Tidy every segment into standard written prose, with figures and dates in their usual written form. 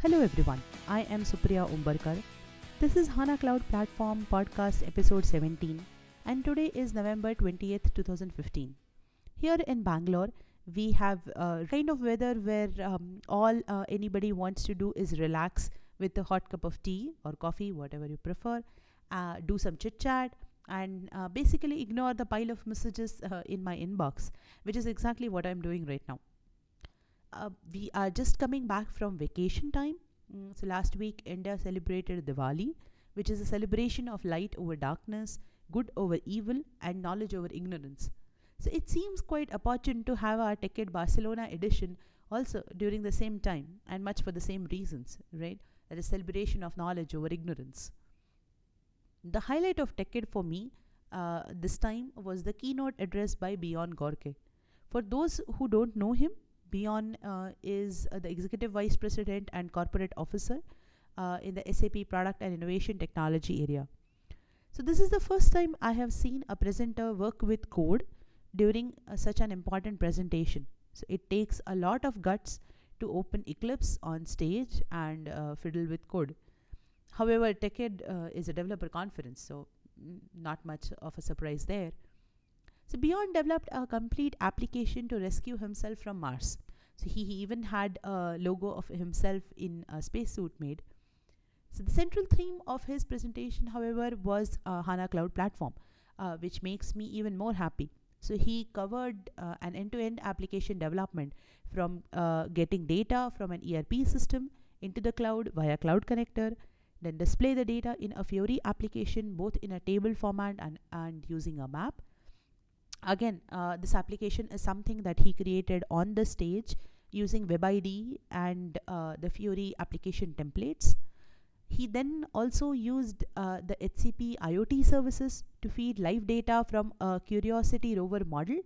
Hello everyone, I am Supriya Umbarkar. This is HANA Cloud Platform Podcast Episode 17 and today is November 20th, 2015. Here in Bangalore, we have a kind of weather where all anybody wants to do is relax with a hot cup of tea or coffee, whatever you prefer, do some chit-chat and basically ignore the pile of messages in my inbox, which is exactly what I'm doing right now. We are just coming back from vacation time. So last week, India celebrated Diwali, which is a celebration of light over darkness, good over evil, and knowledge over ignorance. So it seems quite opportune to have our TechEd Barcelona edition also during the same time and much for the same reasons, right? That is celebration of knowledge over ignorance. The highlight of TechEd for me this time was the keynote address by Björn Goerke. For those who don't know him, Björn is the Executive Vice President and Corporate Officer in the SAP Product and Innovation Technology area. So this is the first time I have seen a presenter work with code during such an important presentation. So it takes a lot of guts to open Eclipse on stage and fiddle with code. However, TechEd is a developer conference, so not much of a surprise there. So Björn developed a complete application to rescue himself from Mars. So he even had a logo of himself in a spacesuit made. So the central theme of his presentation, however, was HANA Cloud Platform, which makes me even more happy. So he covered an end-to-end application development from getting data from an ERP system into the cloud via cloud connector, then display the data in a Fiori application both in a table format and using a map. Again, this application is something that he created on the stage using Web IDE and the Fiori application templates. He then also used the HCP IoT services to feed live data from a Curiosity rover model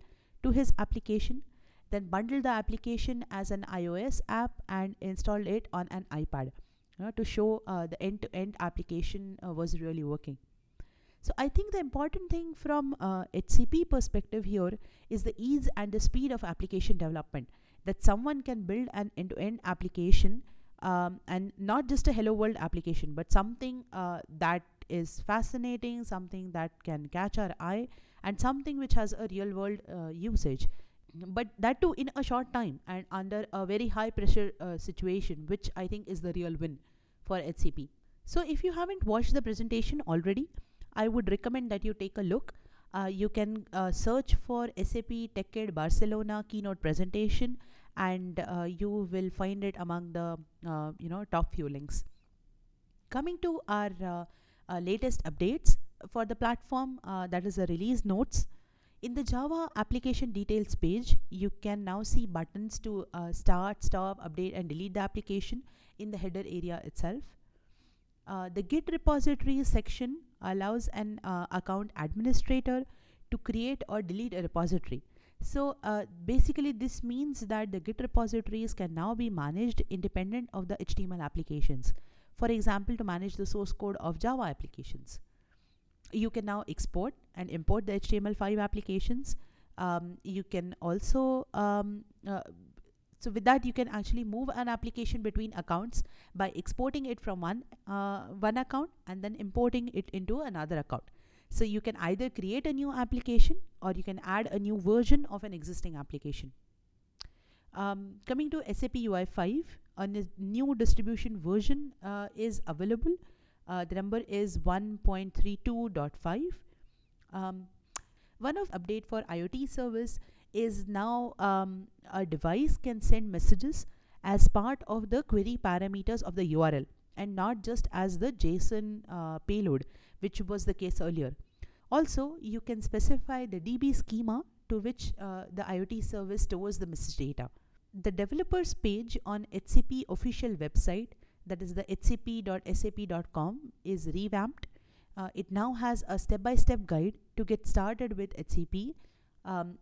to his application, then bundled the application as an iOS app and installed it on an iPad to show the end-to-end application was really working. So I think the important thing from HCP perspective here is the ease and the speed of application development, that someone can build an end-to-end application and not just a Hello World application, but something that is fascinating, something that can catch our eye, and something which has a real world usage. But that too in a short time and under a very high pressure situation, which I think is the real win for HCP. So if you haven't watched the presentation already, I would recommend that you take a look. You can search for SAP TechEd Barcelona keynote presentation and you will find it among the top few links. Coming to our latest updates for the platform, that is the release notes. In the Java application details page, you can now see buttons to start, stop, update and delete the application in the header area itself. The Git repository section allows an account administrator to create or delete a repository. So basically this means that the Git repositories can now be managed independent of the HTML applications. For example, to manage the source code of Java applications. You can now export and import the HTML5 applications. You can also so with that, you can actually move an application between accounts by exporting it from one account and then importing it into another account. So you can either create a new application or you can add a new version of an existing application. Coming to SAP UI5, a new distribution version is available. The number is 1.32.5. One of the update for IoT service is now a device can send messages as part of the query parameters of the URL and not just as the JSON payload, which was the case earlier. Also, you can specify the DB schema to which the IoT service stores the message data. The developers page on HCP official website, that is the hcp.sap.com, is revamped. It now has a step-by-step guide to get started with HCP.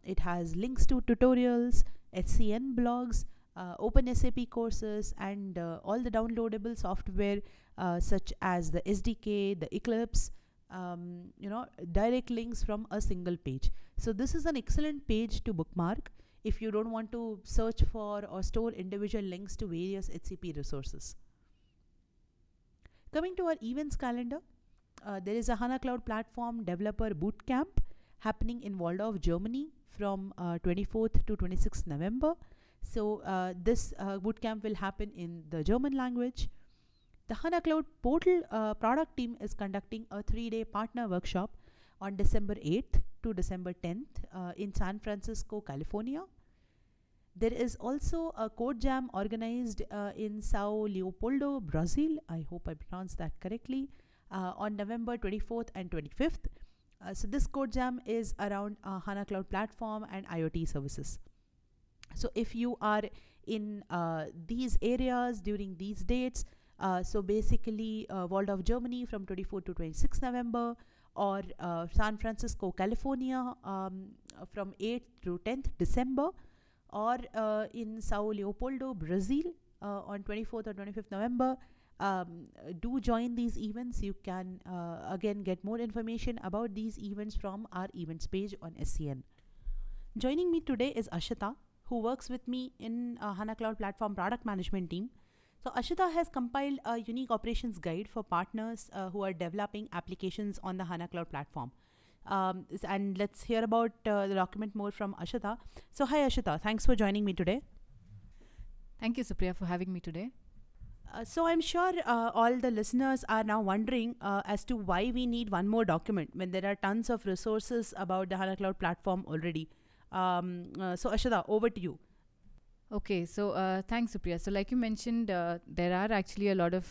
It has links to tutorials, SCN blogs, OpenSAP courses, and all the downloadable software such as the SDK, the Eclipse, direct links from a single page. So this is an excellent page to bookmark if you don't want to search for or store individual links to various HCP resources. Coming to our events calendar, there is a HANA Cloud Platform Developer Bootcamp happening in Waldorf, Germany from 24th to 26th November. So this bootcamp will happen in the German language. The HANA Cloud Portal product team is conducting a 3-day partner workshop on December 8th to December 10th in San Francisco, California. There is also a code jam organized in São Leopoldo, Brazil. I hope I pronounced that correctly. On November 24th and 25th. So this code jam is around HANA Cloud Platform and IoT services. So if you are in these areas during these dates, so basically Waldorf, Germany from 24th to 26th November, or San Francisco, California from 8th to 10th December, or in São Leopoldo, Brazil on 24th or 25th November, do join these events. You can again get more information about these events from our events page on SCN. Joining me today is Ashita, who works with me in HANA Cloud Platform product management team. So Ashita has compiled a unique operations guide for partners who are developing applications on the HANA Cloud Platform. And let's hear about the document more from Ashita. So hi Ashita, thanks for joining me today. Thank you Supriya for having me today. So I'm sure all the listeners are now wondering as to why we need one more document when there are tons of resources about the HANA Cloud Platform already. So Ashita, over to you. Okay, so thanks Supriya. So like you mentioned, there are actually a lot of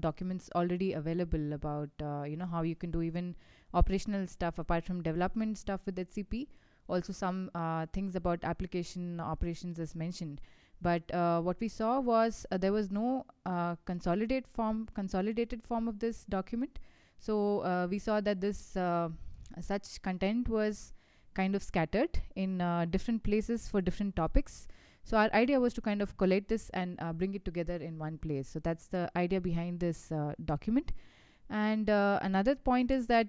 documents already available about how you can do even operational stuff apart from development stuff with SCP. Also some things about application operations as mentioned. But what we saw was there was no consolidated form of this document. So we saw that this such content was kind of scattered in different places for different topics. So our idea was to kind of collate this and bring it together in one place. So that's the idea behind this document. And another point is that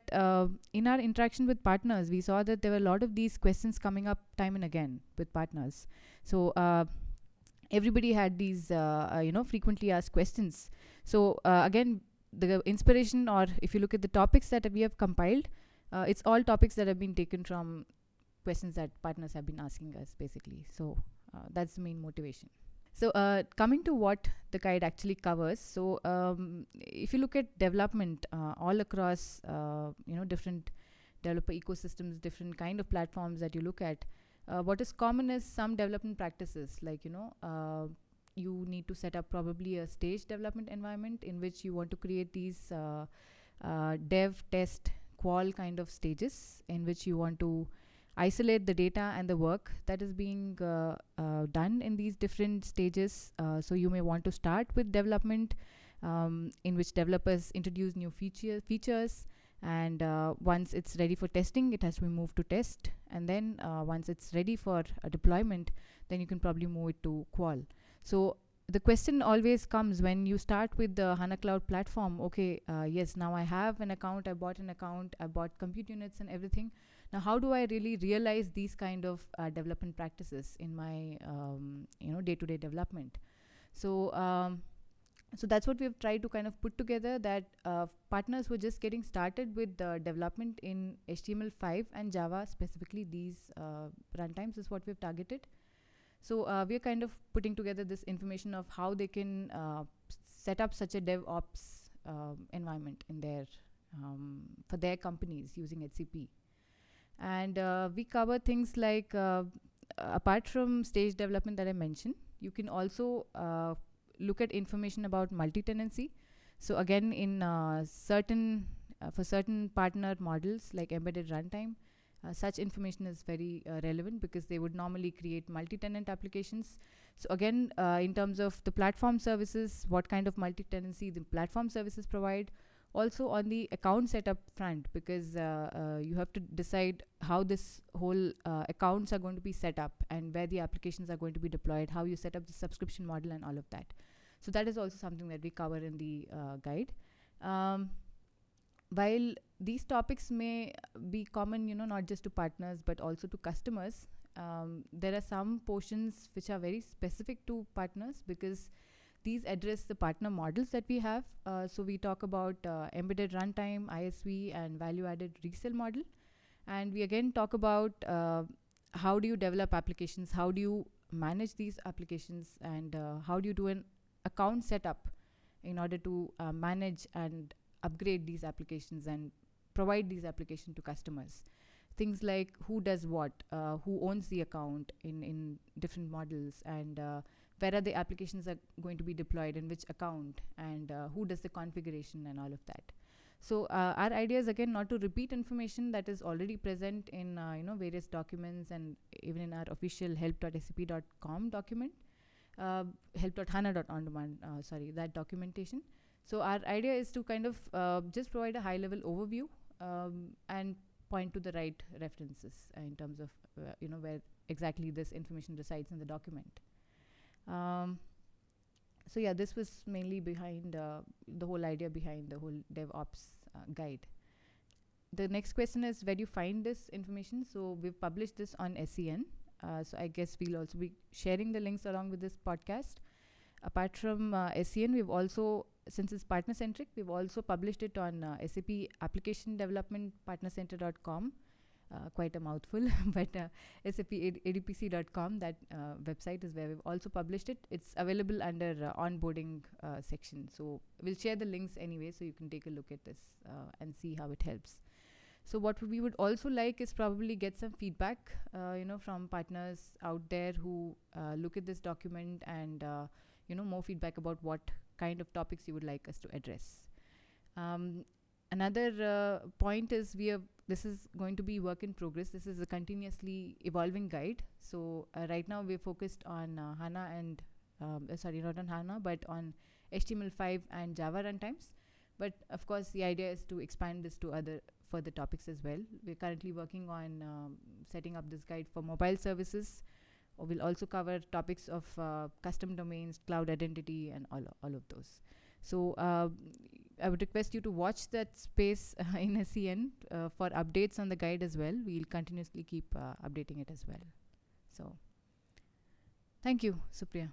in our interaction with partners, we saw that there were a lot of these questions coming up time and again with partners. So everybody had these, frequently asked questions. So again, the inspiration, or if you look at the topics that we have compiled, it's all topics that have been taken from questions that partners have been asking us, basically. So that's the main motivation. So coming to what the guide actually covers. So if you look at development all across, different developer ecosystems, different kind of platforms that you look at, what is common is some development practices, like, you need to set up probably a staged development environment in which you want to create these dev, test, qual kind of stages in which you want to isolate the data and the work that is being done in these different stages. So you may want to start with development in which developers introduce new features. And once it's ready for testing, it has to be moved to test. And then once it's ready for a deployment, then you can probably move it to qual. So the question always comes when you start with the HANA Cloud Platform. Okay, yes, now I have an account, I bought compute units and everything. Now, how do I really realize these kind of development practices in my day-to-day development? So So that's what we've tried to kind of put together, that partners who are just getting started with the development in HTML5 and Java, specifically these runtimes is what we've targeted. So we're kind of putting together this information of how they can set up such a DevOps environment in their for their companies using HCP. And we cover things like, apart from stage development that I mentioned, you can also look at information about multi-tenancy. So again, in certain partner models like embedded runtime, such information is very relevant because they would normally create multi-tenant applications. So again, in terms of the platform services, what kind of multi-tenancy the platform services provide. Also on the account setup front, because you have to decide how this whole accounts are going to be set up and where the applications are going to be deployed, how you set up the subscription model and all of that. So that is also something that we cover in the guide. While these topics may be common, not just to partners, but also to customers, there are some portions which are very specific to partners because These address the partner models that we have. So we talk about embedded runtime, ISV, and value-added resale model. And we again talk about how do you develop applications, how do you manage these applications, and how do you do an account setup in order to manage and upgrade these applications and provide these applications to customers. Things like who does what, who owns the account in different models, and where are the applications are going to be deployed, in which account, and who does the configuration and all of that. So our idea is again not to repeat information that is already present in various documents and even in our official help.scp.com document, help.hana.ondemand, that documentation. So our idea is to kind of just provide a high-level overview and point to the right references in terms of where exactly this information resides in the document. So yeah, this was mainly behind the whole idea behind the whole DevOps guide. The next question is, where do you find this information? So we've published this on SCN. So I guess we'll also be sharing the links along with this podcast. Apart from SCN, we've also, since it's partner-centric, we've also published it on SAP Application Development Partner Center.com. Quite a mouthful, but SAP ADPC.com, that website is where we've also published it. It's available under onboarding section. So we'll share the links anyway, so you can take a look at this and see how it helps. So what we would also like is probably get some feedback, from partners out there who look at this document, and more feedback about what kind of topics you would like us to address. Another point is this is going to be work in progress. This is a continuously evolving guide. So right now we're focused on HANA and, not on HANA, but on HTML5 and Java runtimes. But of course the idea is to expand this to other further topics as well. We're currently working on setting up this guide for mobile services. We'll also cover topics of custom domains, cloud identity, and all of those. So I would request you to watch that space in SCN for updates on the guide as well. We'll continuously keep updating it as well. So thank you, Supriya.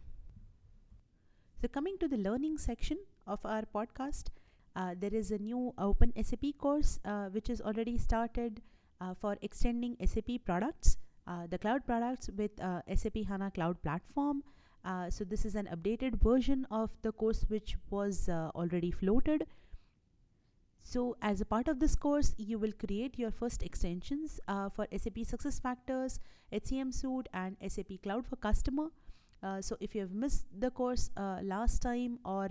So coming to the learning section of our podcast, there is a new OpenSAP course which is already started for extending SAP products, the cloud products with SAP HANA Cloud Platform. So this is an updated version of the course which was already floated. So as a part of this course, you will create your first extensions for SAP SuccessFactors, HCM Suite, and SAP Cloud for Customer. So if you have missed the course last time, or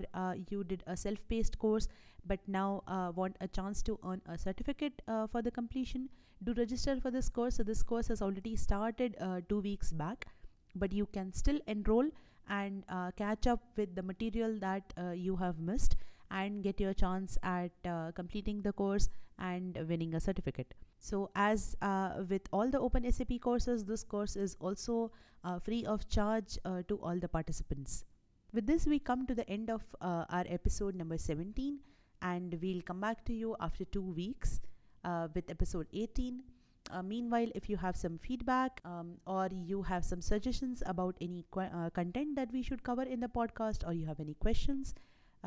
you did a self-paced course but now want a chance to earn a certificate for the completion, do register for this course. So this course has already started 2 weeks back, but you can still enroll and catch up with the material that you have missed and get your chance at completing the course and winning a certificate. So as with all the OpenSAP courses, this course is also free of charge to all the participants. With this, we come to the end of our episode number 17, and we'll come back to you after 2 weeks with episode 18. Meanwhile, if you have some feedback or you have some suggestions about any content that we should cover in the podcast, or you have any questions,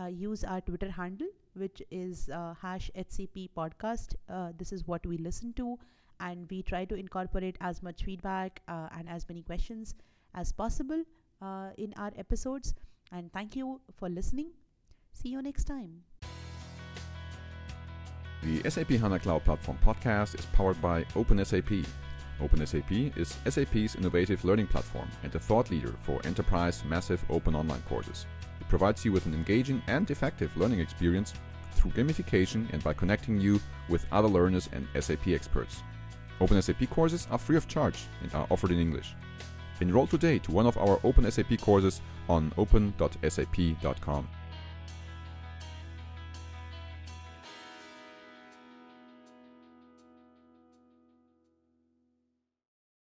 use our Twitter handle, which is #HCP podcast. This is what we listen to, and we try to incorporate as much feedback and as many questions as possible in our episodes. And thank you for listening. See you next time. The SAP HANA Cloud Platform podcast is powered by OpenSAP. OpenSAP is SAP's innovative learning platform and a thought leader for enterprise massive open online courses. It provides you with an engaging and effective learning experience through gamification and by connecting you with other learners and SAP experts. OpenSAP courses are free of charge and are offered in English. Enroll today to one of our OpenSAP courses on open.sap.com.